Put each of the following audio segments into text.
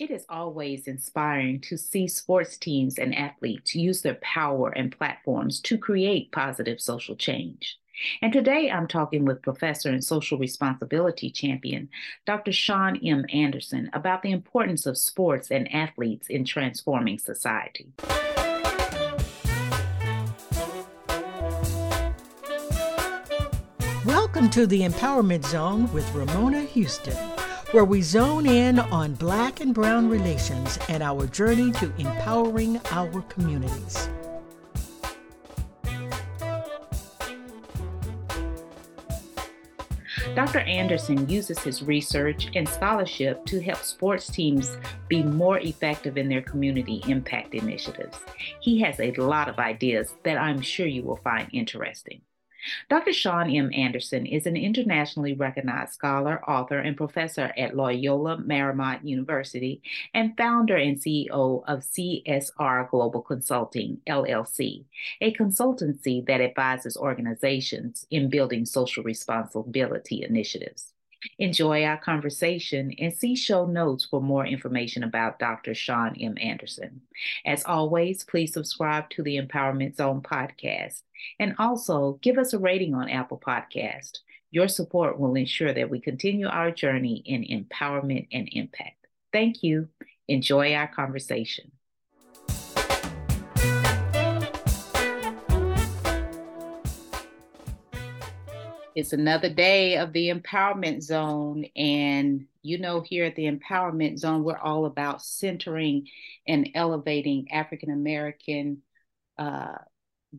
It is always inspiring to see sports teams and athletes use their power and platforms to create positive social change. And today I'm talking with Professor and Social Responsibility Champion, Dr. Shaun M. Anderson, about the importance of sports and athletes in transforming society. Welcome to the Empowerment Zone with Ramona Houston, where we zone in on Black and Brown relations and our journey to empowering our communities. Dr. Anderson uses his research and scholarship to help sports teams be more effective in their community impact initiatives. He has a lot of ideas that I'm sure you will find interesting. Dr. Shaun M. Anderson is an internationally recognized scholar, author, and professor at Loyola Marymount University and founder and CEO of CSR Global Consulting, LLC, a consultancy that advises organizations in building social responsibility initiatives. Enjoy our conversation and see show notes for more information about Dr. Shaun M. Anderson. As always, please subscribe to the Empowerment Zone podcast and also give us a rating on Apple Podcast. Your support will ensure that we continue our journey in empowerment and impact. Thank you. Enjoy our conversation. It's another day of the Empowerment Zone, and you know, here at the Empowerment Zone, we're all about centering and elevating African-American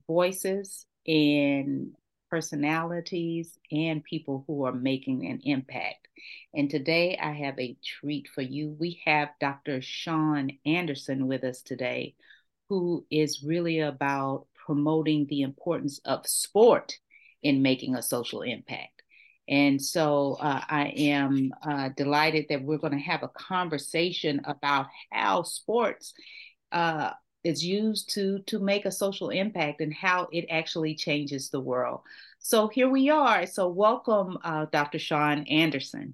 voices and personalities and people who are making an impact. And today I have a treat for you. We have Dr. Shaun Anderson with us today, who is really about promoting the importance of sport in making a social impact. And so I am delighted that we're going to have a conversation about how sports is used to make a social impact and how it actually changes the world. So here we are. So welcome, Dr. Shaun Anderson.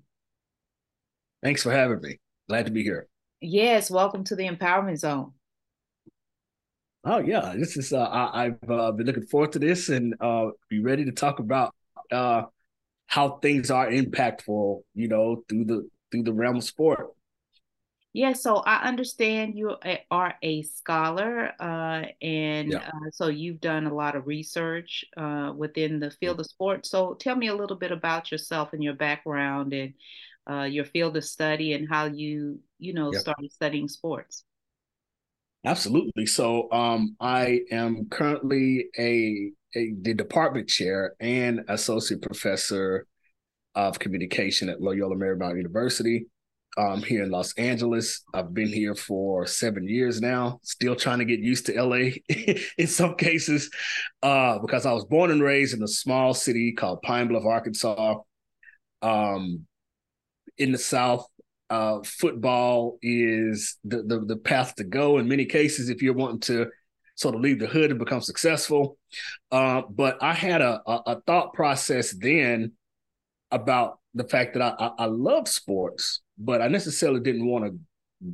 Thanks for having me. Glad to be here. Yes, welcome to the Empowerment Zone. Oh, yeah, this is I've been looking forward to this and be ready to talk about how things are impactful, you know, through the realm of sport. Yeah, so I understand you are a scholar so you've done a lot of research within the field of sports. So tell me a little bit about yourself and your background and your field of study and how you started studying sports. Absolutely. So I am currently the department chair and associate professor of communication at Loyola Marymount University here in Los Angeles. I've been here for 7 years now, still trying to get used to LA in some cases because I was born and raised in a small city called Pine Bluff, Arkansas, in the South. Football is the path to go in many cases if you're wanting to sort of leave the hood and become successful. But I had a thought process then about the fact that I love sports, but I necessarily didn't want to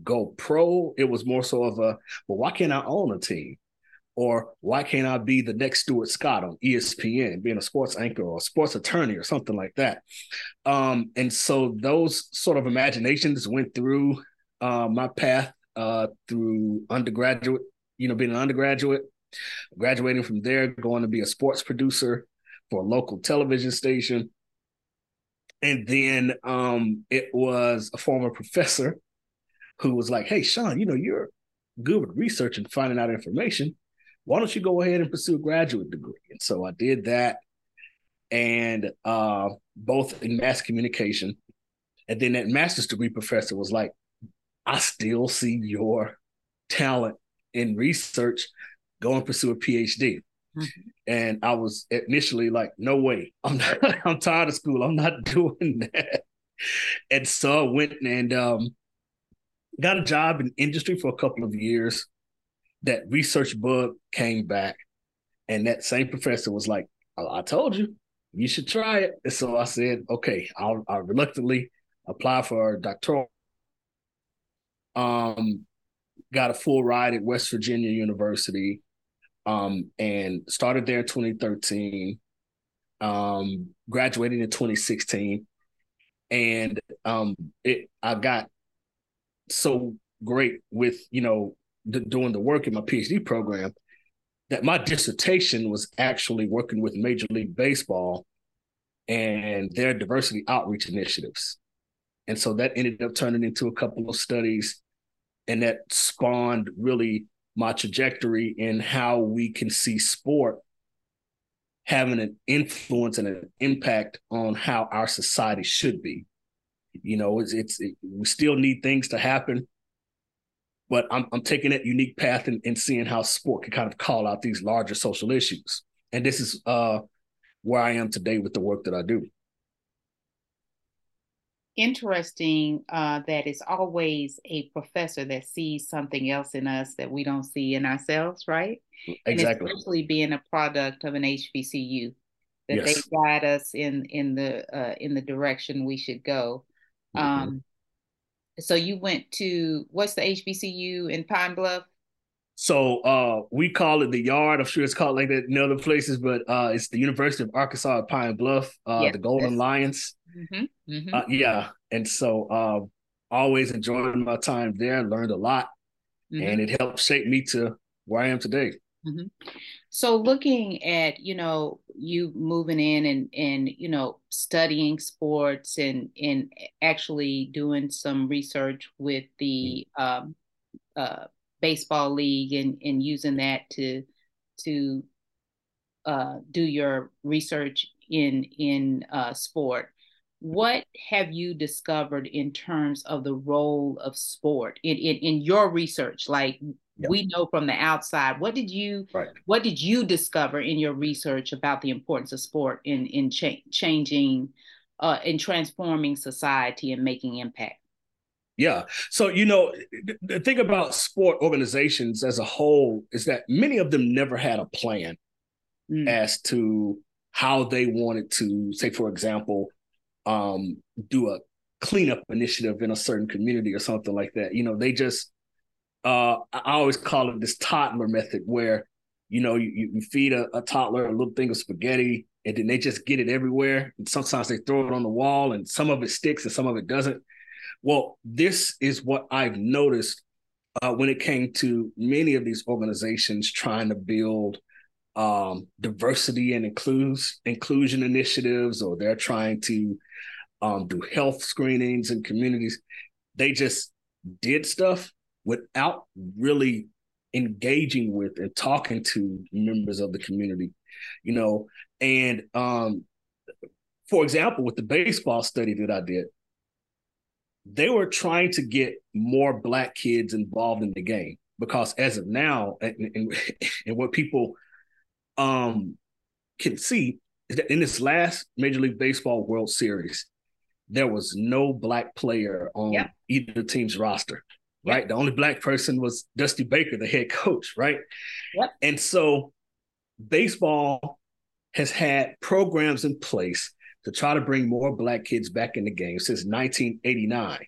go pro. It was more so of why can't I own a team? Or why can't I be the next Stuart Scott on ESPN, being a sports anchor or a sports attorney or something like that? And so those sort of imaginations went through my path through undergraduate, you know, being an undergraduate, graduating from there, going to be a sports producer for a local television station. And then it was a former professor who was like, hey, Shaun, you know, you're good with research and finding out information. Why don't you go ahead and pursue a graduate degree? And so I did that, and both in mass communication, and then that master's degree professor was like, I still see your talent in research. Go and pursue a PhD. Mm-hmm. And I was initially like, no way. I'm tired of school. I'm not doing that. And so I went and got a job in industry for a couple of years. That research bug came back, and that same professor was like, I told you, you should try it. And so I said, okay, I reluctantly applied for a doctoral Got a full ride at West Virginia University, and started there in 2013, graduated in 2016. And I got so great with, doing the work in my PhD program that my dissertation was actually working with Major League Baseball and their diversity outreach initiatives. And so that ended up turning into a couple of studies, and that spawned really my trajectory in how we can see sport having an influence and an impact on how our society should be. We still need things to happen, but I'm taking that unique path and seeing how sport can kind of call out these larger social issues. And this is where I am today with the work that I do. Interesting that it's always a professor that sees something else in us that we don't see in ourselves, right? Exactly. And especially being a product of an HBCU, that yes. they guide us in the direction we should go. Mm-hmm. So you went to, what's the HBCU in Pine Bluff? So we call it the Yard. I'm sure it's called like that in other places, but it's the University of Arkansas at Pine Bluff, the Golden Lions. Mm-hmm. Mm-hmm. And so always enjoying my time there, learned a lot, mm-hmm. and it helped shape me to where I am today. Mm-hmm. So looking at, you moving in and studying sports and actually doing some research with the baseball league and using that to do your research in sport. What have you discovered in terms of the role of sport in your research? Like yep. we know from the outside, what did you discover in your research about the importance of sport in changing and transforming society and making impact? Yeah. So, the thing about sport organizations as a whole is that many of them never had a plan as to how they wanted to, say, for example, do a cleanup initiative in a certain community or something like that. They just, I always call it this toddler method where, you feed a toddler a little thing of spaghetti and then they just get it everywhere. And sometimes they throw it on the wall and some of it sticks and some of it doesn't. Well, this is what I've noticed when it came to many of these organizations trying to build diversity and inclusion initiatives, or they're trying to do health screenings in communities. They just did stuff without really engaging with and talking to members of the community, And for example, with the baseball study that I did, they were trying to get more Black kids involved in the game because as of now, and what people can see is that in this last Major League Baseball World Series, there was no Black player on yeah. either team's roster, right? Yeah. The only Black person was Dusty Baker, the head coach, right? Yeah. And so baseball has had programs in place to try to bring more Black kids back in the game since 1989.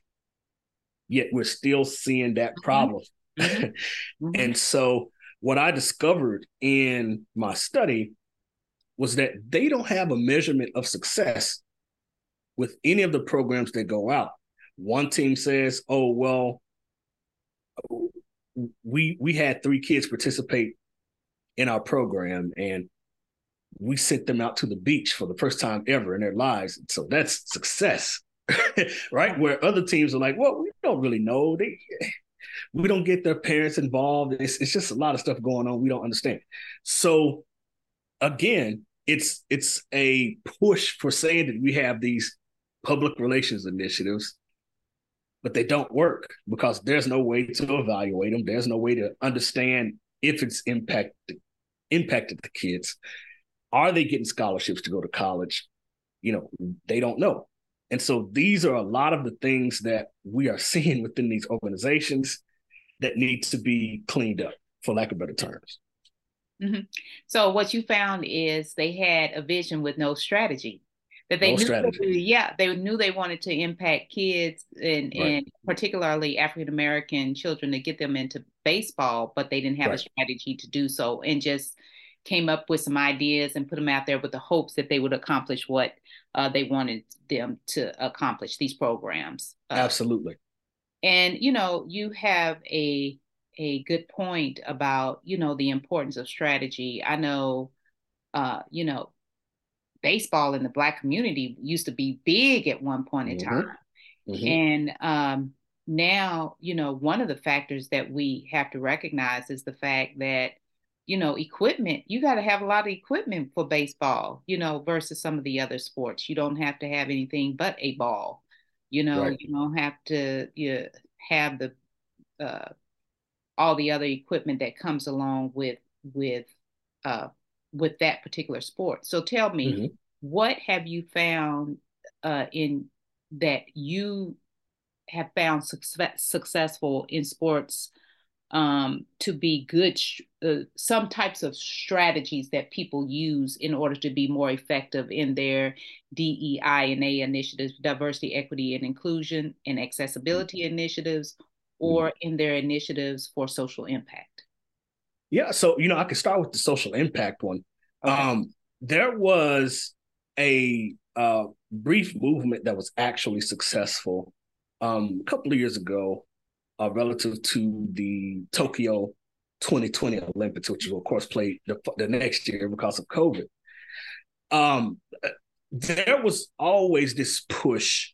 Yet we're still seeing that problem. Mm-hmm. Mm-hmm. And so what I discovered in my study was that they don't have a measurement of success with any of the programs that go out. One team says, oh, well, we had 3 kids participate in our program and we sent them out to the beach for the first time ever in their lives. So that's success, right? Where other teams are like, well, we don't really know. We don't get their parents involved. It's just a lot of stuff going on. We don't understand. So again, it's a push for saying that we have these public relations initiatives, but they don't work because there's no way to evaluate them. There's no way to understand if it's impacted the kids. Are they getting scholarships to go to college? They don't know. And so these are a lot of the things that we are seeing within these organizations that need to be cleaned up, for lack of better terms. Mm-hmm. So what you found is they had a vision with no strategy. that they knew they wanted to impact kids and particularly African-American children to get them into baseball, but they didn't have a strategy to do so, and just came up with some ideas and put them out there with the hopes that they would accomplish what they wanted them to accomplish, these programs. Absolutely. And, you know, you have a good point about, you know, the importance of strategy. I know, you know, baseball in the Black community used to be big at one point in time. Mm-hmm. And now, you know, one of the factors that we have to recognize is the fact that, you know, equipment, you got to have a lot of equipment for baseball, you know, versus some of the other sports. You don't have to have anything but a ball, you know, you don't have to have the all the other equipment that comes along with that particular sport. So tell me, what have you found in that you have found successful in sports to be good, some types of strategies that people use in order to be more effective in their DEI&A initiatives, diversity, equity, and inclusion, and accessibility initiatives, or in their initiatives for social impact? Yeah, so, you know, I could start with the social impact one. There was a brief movement that was actually successful a couple of years ago, relative to the Tokyo 2020 Olympics, which was, of course, played the next year because of COVID. There was always this push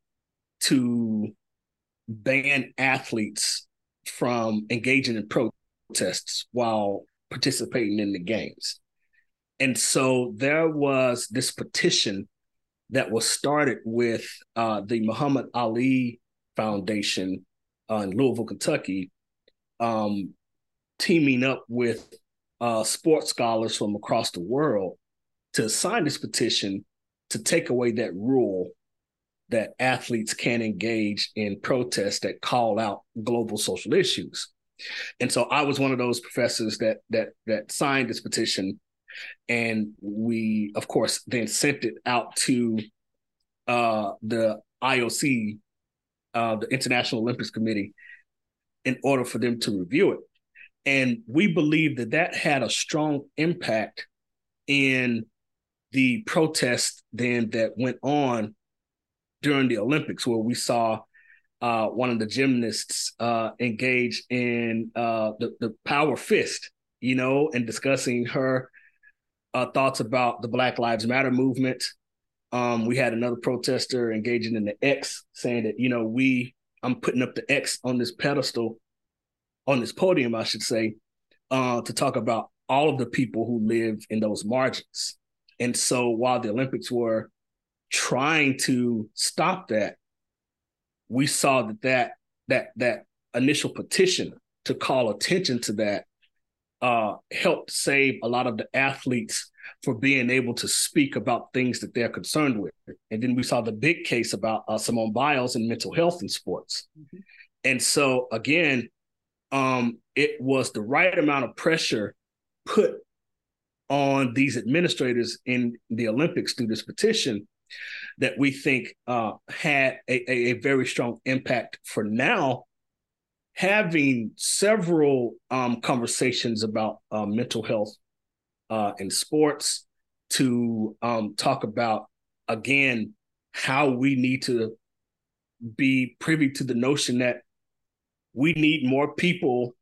to ban athletes from engaging in protests while participating in the games. And so there was this petition that was started with the Muhammad Ali Foundation in Louisville, Kentucky, teaming up with sports scholars from across the world to sign this petition to take away that rule that athletes can engage in protests that call out global social issues. And so I was one of those professors that signed this petition. And we, of course, then sent it out to the IOC, the International Olympics Committee, in order for them to review it. And we believe that had a strong impact in the protest then that went on during the Olympics, where we saw one of the gymnasts engage in the power fist, you know, and discussing her thoughts about the Black Lives Matter movement. We had another protester engaging in the X, saying that, you know, I'm putting up the X on this pedestal, on this podium, I should say, to talk about all of the people who live in those margins. And so while the Olympics were trying to stop that, we saw that initial petition to call attention to that helped save a lot of the athletes for being able to speak about things that they're concerned with. And then we saw the big case about Simone Biles and mental health in sports. Mm-hmm. And so again, it was the right amount of pressure put on these administrators in the Olympics through this petition that we think had a very strong impact for now, having several conversations about mental health in sports, to talk about, again, how we need to be privy to the notion that we need more people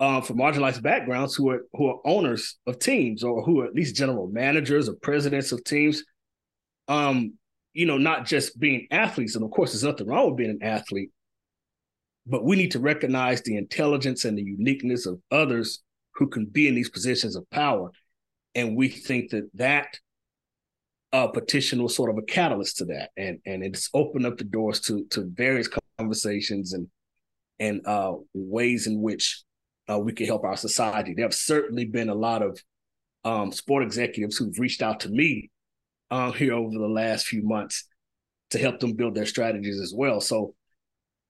from marginalized backgrounds who are owners of teams, or who are at least general managers or presidents of teams, you know, not just being athletes. And of course, there's nothing wrong with being an athlete, but we need to recognize the intelligence and the uniqueness of others who can be in these positions of power. And we think that petition was sort of a catalyst to that. And it's opened up the doors to various conversations and ways in which we can help our society. There have certainly been a lot of sport executives who've reached out to me here over the last few months to help them build their strategies as well. So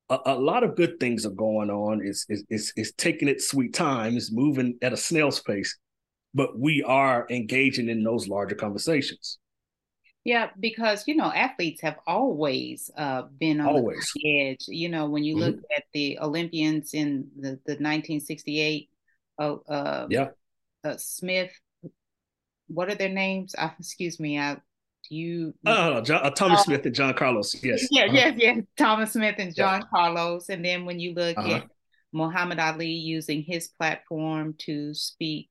a lot of good things are going on. It's taking its sweet time. It's moving at a snail's pace. But we are engaging in those larger conversations. Yeah, because, you know, athletes have always been on the edge. You know, when you look at the Olympians in the 1968, Smith, what are their names? Thomas Smith and John Carlos. Yes. Thomas Smith and John Carlos. And then when you look at Muhammad Ali using his platform to speak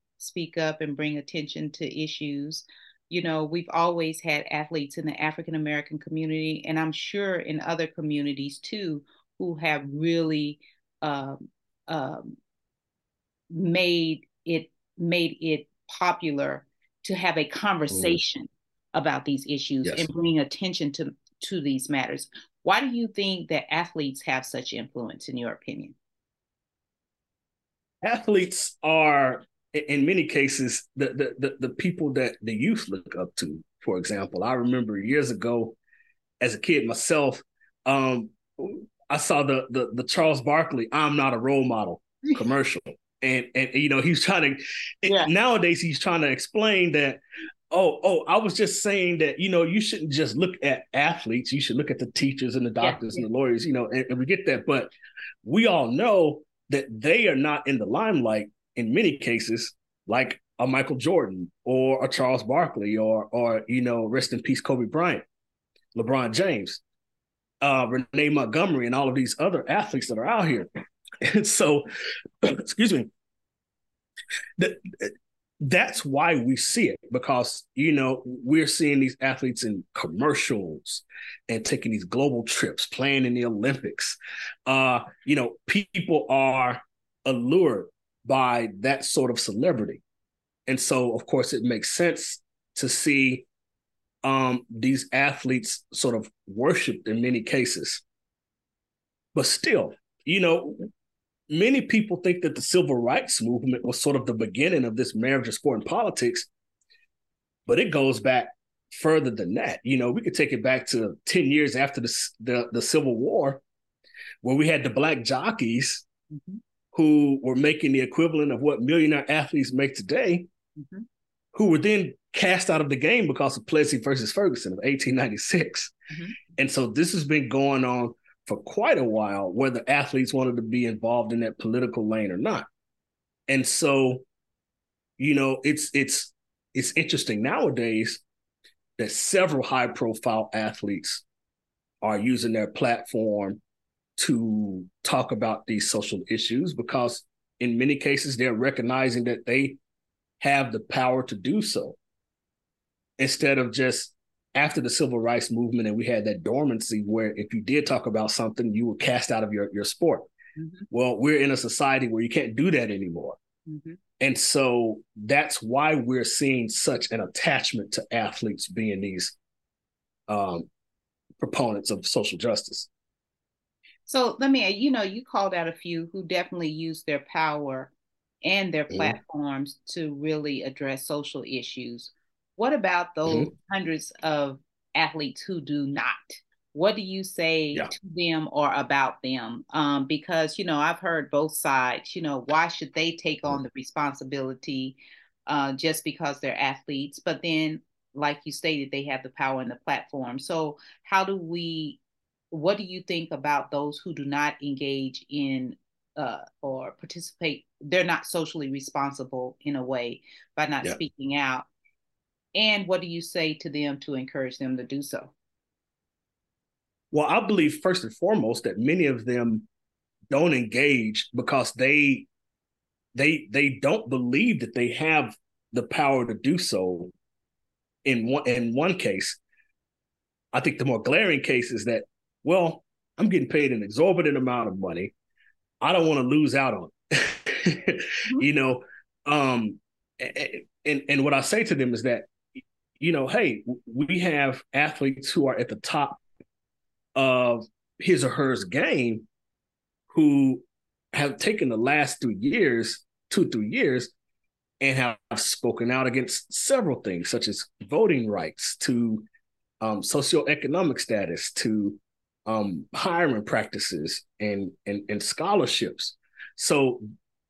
up and bring attention to issues. You know, we've always had athletes in the African-American community, and I'm sure in other communities too, who have really made it popular to have a conversation about these issues and bring attention to these matters. Why do you think that athletes have such influence, in your opinion? Athletes are, in many cases, the people that the youth look up to. For example, I remember years ago, as a kid myself, I saw the Charles Barkley "I'm Not a Role Model" commercial, and you know, he's trying to. Nowadays, he's trying to explain that. Oh, I was just saying that, you know, you shouldn't just look at athletes. You should look at the teachers and the doctors and the lawyers. You know, and we get that, but we all know that they are not in the limelight in many cases, like a Michael Jordan or a Charles Barkley or you know, rest in peace, Kobe Bryant, LeBron James, Renee Montgomery, and all of these other athletes that are out here. And so, excuse me, that's why we see it, because, you know, we're seeing these athletes in commercials and taking these global trips, playing in the Olympics. You know, people are allured by that sort of celebrity. And so, of course, it makes sense to see these athletes sort of worshipped in many cases. But still, you know, many people think that the civil rights movement was sort of the beginning of this marriage of sport and politics, but it goes back further than that. You know, we could take it back to 10 years after the Civil War, where we had the black jockeys who were making the equivalent of what millionaire athletes make today, who were then cast out of the game because of Plessy versus Ferguson of 1896. And so this has been going on for quite a while, whether athletes wanted to be involved in that political lane or not. And so, you know, it's interesting nowadays that several high-profile athletes are using their platform to talk about these social issues, because in many cases they're recognizing that they have the power to do so, instead of just after the civil rights movement. And we had that dormancy where if you did talk about something, you were cast out of your sport. Well, we're in a society where you can't do that anymore. And so that's why we're seeing such an attachment to athletes being these proponents of social justice. So let me, you know, you called out a few who definitely use their power and their platforms to really address social issues. What about those hundreds of athletes who do not? What do you say to them or about them? Because, you know, I've heard both sides. You know, why should they take on the responsibility just because they're athletes? But then, like you stated, they have the power and the platform. So how do we... What do you think about those who do not engage in or participate? They're not socially responsible in a way by not speaking out. And what do you say to them to encourage them to do so? Well, I believe first and foremost that many of them don't engage because they don't believe that they have the power to do so. In one case, I think the more glaring case is that, well, I'm getting paid an exorbitant amount of money. I don't want to lose out on it. You know, and what I say to them is that, you know, hey, we have athletes who are at the top of his or hers game who have taken the last 3 years, 2-3 years, and have spoken out against several things, such as voting rights to socioeconomic status to hiring practices and scholarships. So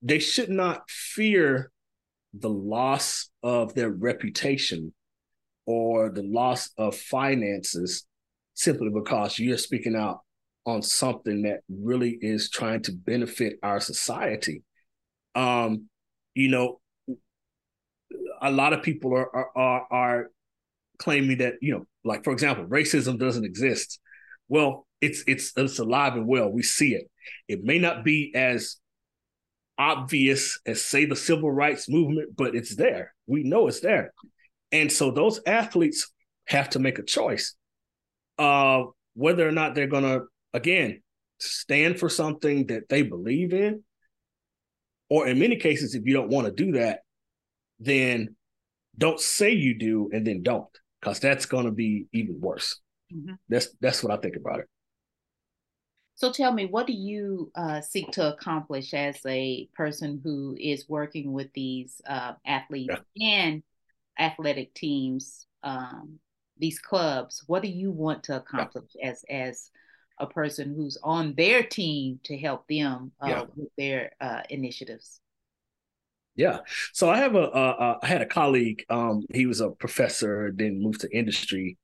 they should not fear the loss of their reputation or the loss of finances simply because you're speaking out on something that really is trying to benefit our society. You know, a lot of people are claiming that, you know, like, for example, racism doesn't exist. Well, it's alive and well. We see it. It may not be as obvious as, say, the civil rights movement, but it's there. We know it's there. And so those athletes have to make a choice whether or not they're going to, again, stand for something that they believe in. Or in many cases, if you don't want to do that, then don't say you do and then don't, because that's going to be even worse. Mm-hmm. That's what I think about it. So tell me, what do you seek to accomplish as a person who is working with these athletes and athletic teams, these clubs? What do you want to accomplish as a person who's on their team to help them with their initiatives? Yeah. So I have I had a colleague. He was a professor, then moved to industry.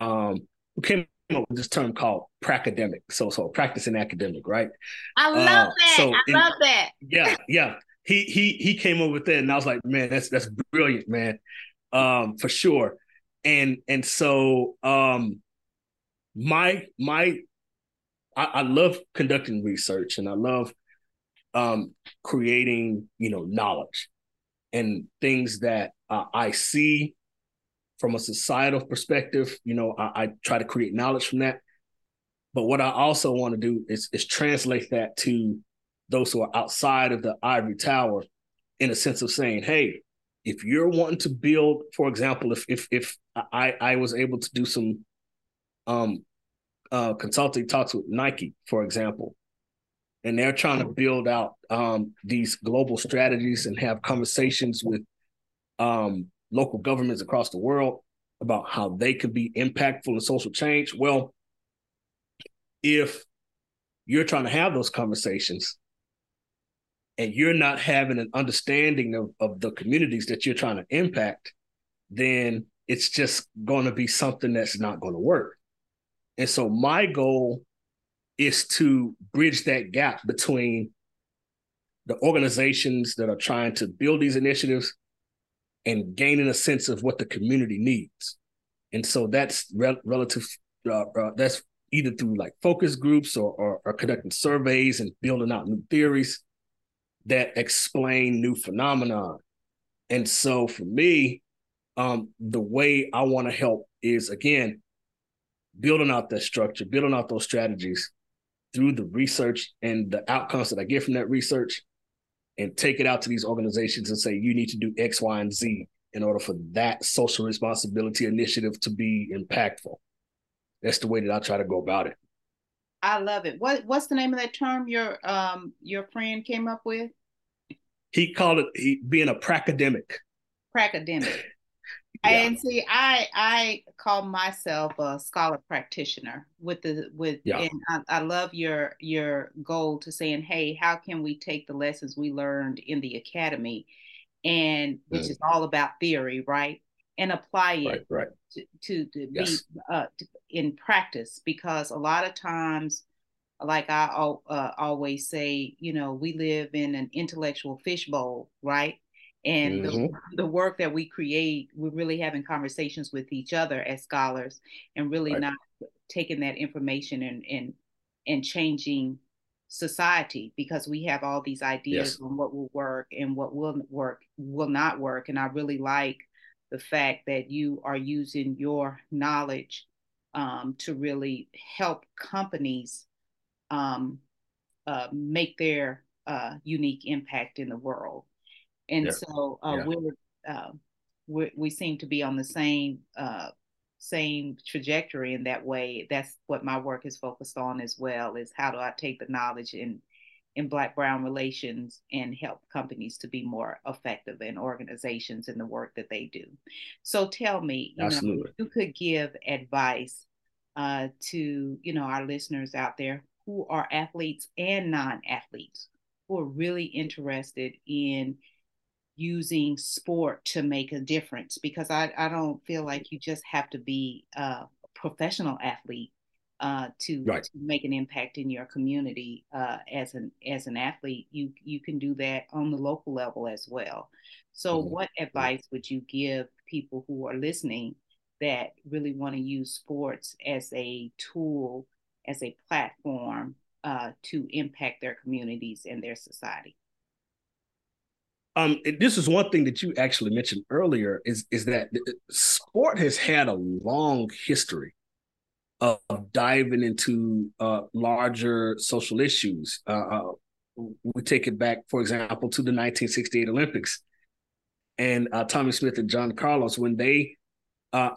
Who came up with this term called pracademic. So practice and academic, right? I love that. I love that. Yeah. He came up with that, and I was like, man, that's brilliant, man, for sure. And so I love conducting research, and I love creating, you know, knowledge and things that I see from a societal perspective. You know, I try to create knowledge from that. But what I also want to do is translate that to those who are outside of the ivory tower, in a sense of saying, hey, if you're wanting to build, for example, if I was able to do some consulting talks with Nike, for example, and they're trying to build out these global strategies and have conversations with local governments across the world about how they could be impactful in social change. Well, if you're trying to have those conversations and you're not having an understanding of the communities that you're trying to impact, then it's just going to be something that's not going to work. And so my goal is to bridge that gap between the organizations that are trying to build these initiatives and gaining a sense of what the community needs. And so that's that's either through like focus groups or conducting surveys and building out new theories that explain new phenomena. And so for me, the way I want to help is, again, building out that structure, building out those strategies through the research and the outcomes that I get from that research, and take it out to these organizations and say, you need to do X, Y, and Z in order for that social responsibility initiative to be impactful. That's the way that I try to go about it. I love it. What's the name of that term your friend came up with? He called it being a pracademic. Pracademic. Yeah. And see, I call myself a scholar practitioner and I love your goal to saying, hey, how can we take the lessons we learned in the academy, and which is all about theory, right, and apply it to be in practice, because a lot of times, like I always say, you know, we live in an intellectual fishbowl, right? And the work that we create, we're really having conversations with each other as scholars, and really not taking that information and changing society, because we have all these ideas on what will work and what will not work. And I really like the fact that you are using your knowledge to really help companies make their unique impact in the world. And so we seem to be on the same trajectory in that way. That's what my work is focused on as well, is how do I take the knowledge in Black-Brown relations and help companies to be more effective, in organizations in the work that they do. So tell me, you know, if you could give advice to, you know, our listeners out there who are athletes and non-athletes, who are really interested in using sport to make a difference, because I don't feel like you just have to be a professional athlete to make an impact in your community. As an athlete, you can do that on the local level as well. So mm-hmm. what advice would you give people who are listening that really want to use sports as a tool, as a platform to impact their communities and their society? This is one thing that you actually mentioned earlier, is that sport has had a long history of diving into larger social issues. We take it back, for example, to the 1968 Olympics, and Thomas Smith and John Carlos, when they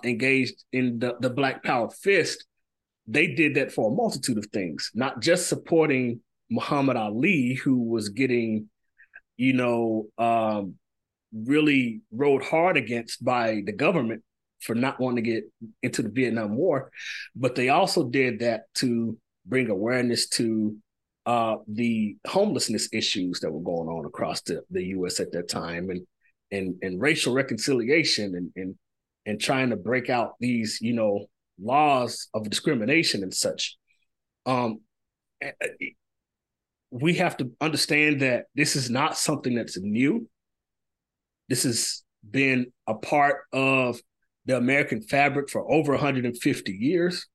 engaged in the Black Power Fist, they did that for a multitude of things, not just supporting Muhammad Ali, who was getting really rode hard against by the government for not wanting to get into the Vietnam War. But they also did that to bring awareness to the homelessness issues that were going on across the U.S. at that time, and racial reconciliation, and trying to break out these, laws of discrimination and such. We have to understand that this is not something that's new. This has been a part of the American fabric for over 150 years.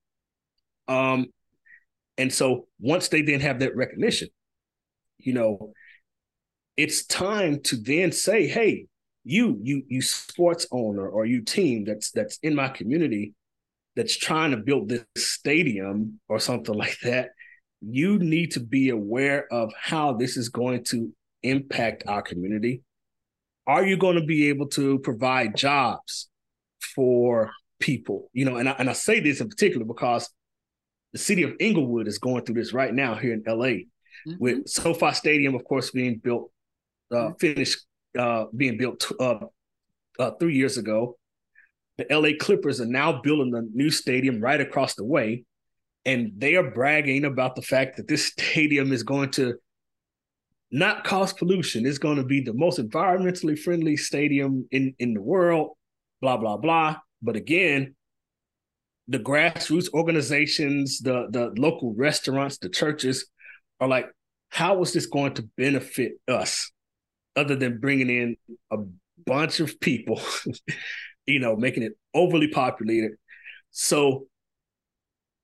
And so once they then have that recognition, it's time to then say, hey, you sports owner, or you team that's in my community that's trying to build this stadium or something like that, you need to be aware of how this is going to impact our community. Are you going to be able to provide jobs for people? And I say this in particular because the city of Inglewood is going through this right now here in LA, mm-hmm. with SoFi Stadium, of course, being built, finished 3 years ago. The LA Clippers are now building a new stadium right across the way. And they are bragging about the fact that this stadium is going to not cause pollution. It's going to be the most environmentally friendly stadium in the world, blah, blah, blah. But again, the grassroots organizations, the local restaurants, the churches are like, how is this going to benefit us other than bringing in a bunch of people, making it overly populated? So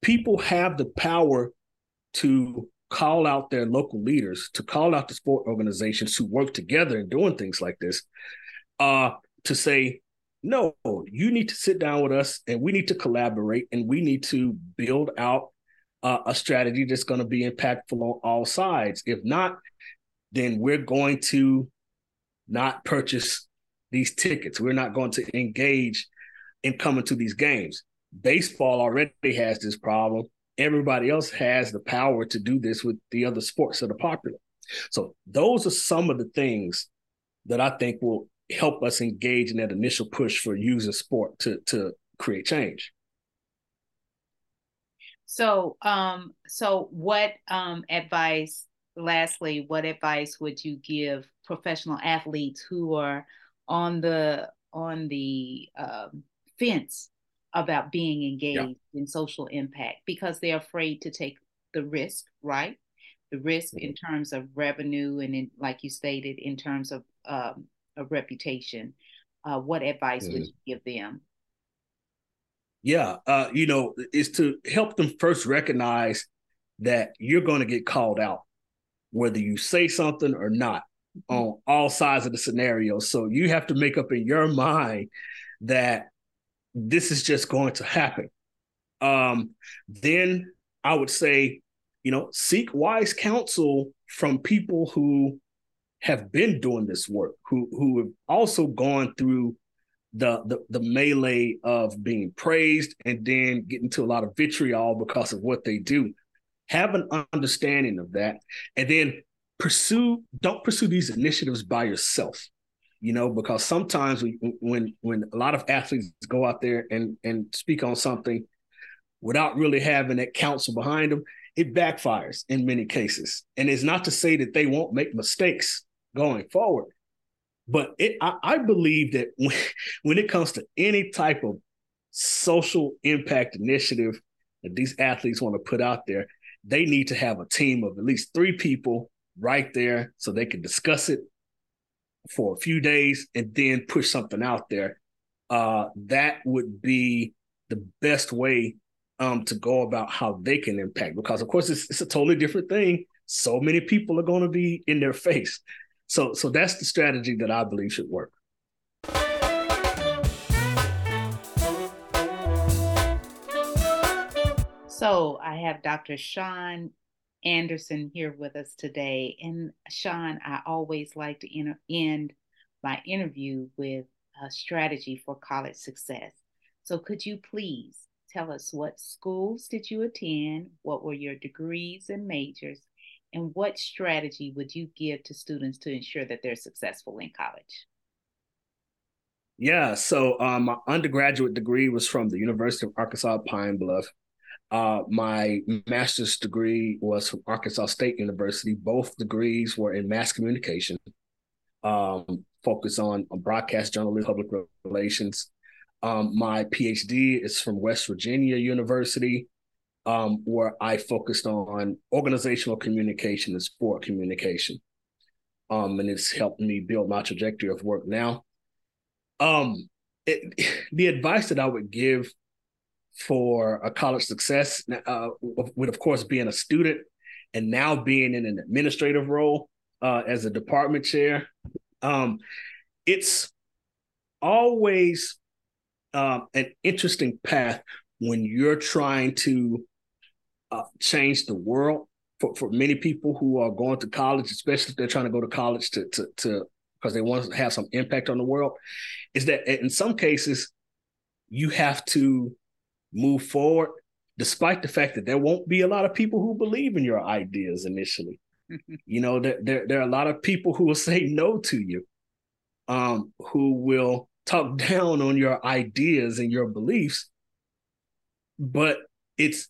people have the power to call out their local leaders, to call out the sport organizations who work together in doing things like this, to say, no, you need to sit down with us and we need to collaborate and we need to build out a strategy that's going to be impactful on all sides. If not, then we're going to not purchase these tickets. We're not going to engage in coming to these games. Baseball already has this problem. Everybody else has the power to do this with the other sports that are popular. So those are some of the things that I think will help us engage in that initial push for using sport to create change. So, what advice would you give professional athletes who are on the fence about being engaged in social impact, because they're afraid to take the risk, right? The risk in terms of revenue and, in, like you stated, in terms of a reputation. What advice would you give them? Yeah, is to help them first recognize that you're going to get called out, whether you say something or not, mm-hmm. on all sides of the scenario. So you have to make up in your mind that this is just going to happen. Then I would say, seek wise counsel from people who have been doing this work, who have also gone through the melee of being praised and then getting to a lot of vitriol because of what they do. Have an understanding of that, and then don't pursue these initiatives by yourself. Because sometimes when a lot of athletes go out there and speak on something without really having that counsel behind them, it backfires in many cases. And it's not to say that they won't make mistakes going forward, But I believe that when it comes to any type of social impact initiative that these athletes want to put out there, they need to have a team of at least 3 people right there so they can discuss it for a few days and then push something out there. That would be the best way to go about how they can impact, because of course it's a totally different thing. So many people are going to be in their face. So that's the strategy that I believe should work. So I have Dr. Shaun Anderson here with us today. And Shaun, I always like to end my interview with a strategy for college success. So could you please tell us what schools did you attend? What were your degrees and majors? And what strategy would you give to students to ensure that they're successful in college? Yeah, so my undergraduate degree was from the University of Arkansas at Pine Bluff. My master's degree was from Arkansas State University. Both degrees were in mass communication, focused on broadcast journalism, public relations. My PhD is from West Virginia University, where I focused on organizational communication and sport communication. And it's helped me build my trajectory of work now. The advice that I would give for a college success would, of course, being a student and now being in an administrative role as a department chair. It's always an interesting path when you're trying to change the world. For many people who are going to college, especially if they're trying to go to college to because they want to have some impact on the world, is that in some cases you have to move forward, despite the fact that there won't be a lot of people who believe in your ideas initially. You know, there are a lot of people who will say no to you, who will talk down on your ideas and your beliefs. But it's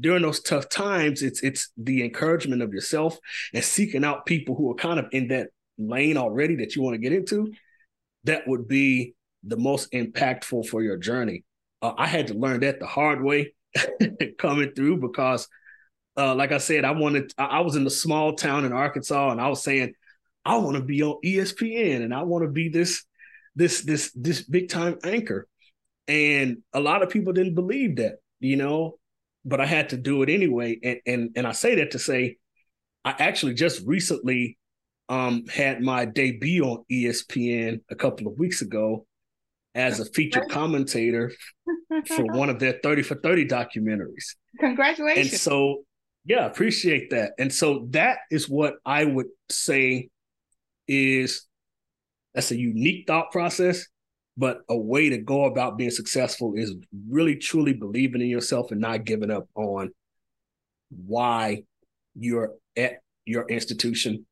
during those tough times, it's the encouragement of yourself and seeking out people who are kind of in that lane already that you want to get into. That would be the most impactful for your journey. I had to learn that the hard way coming through because, like I said, I was in a small town in Arkansas, and I was saying, I want to be on ESPN, and I want to be this big time anchor. And a lot of people didn't believe that, you know, but I had to do it anyway. And I say that to say, I actually just recently had my debut on ESPN a couple of weeks ago as a featured commentator for one of their 30 for 30 documentaries. Congratulations. And so, yeah, appreciate that. And so that is what I would say is, that's a unique thought process, but a way to go about being successful is really truly believing in yourself and not giving up on why you're at your institution,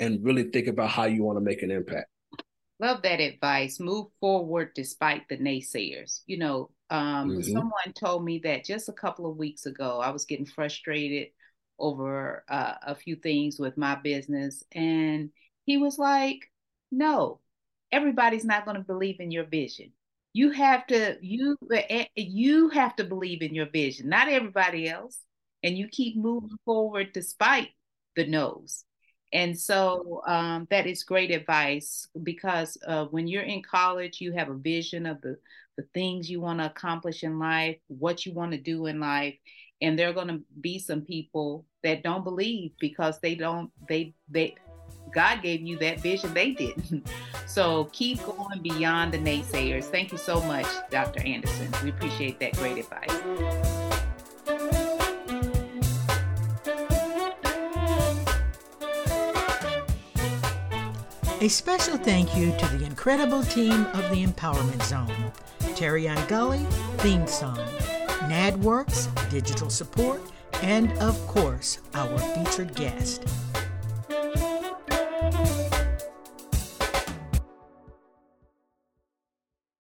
and really think about how you want to make an impact. Love that advice. Move forward despite the naysayers. You know, someone told me that just a couple of weeks ago. I was getting frustrated over a few things with my business. And he was like, no, everybody's not going to believe in your vision. You have to believe in your vision, not everybody else. And you keep moving forward despite the no's. And so that is great advice, because when you're in college, you have a vision of the things you want to accomplish in life, what you want to do in life. And there are going to be some people that don't believe because they God gave you that vision. They didn't. So keep going beyond the naysayers. Thank you so much, Dr. Anderson. We appreciate that great advice. A special thank you to the incredible team of The Empowerment Zone. Terry Angully, theme song. NADWorks, digital support, and of course, our featured guest.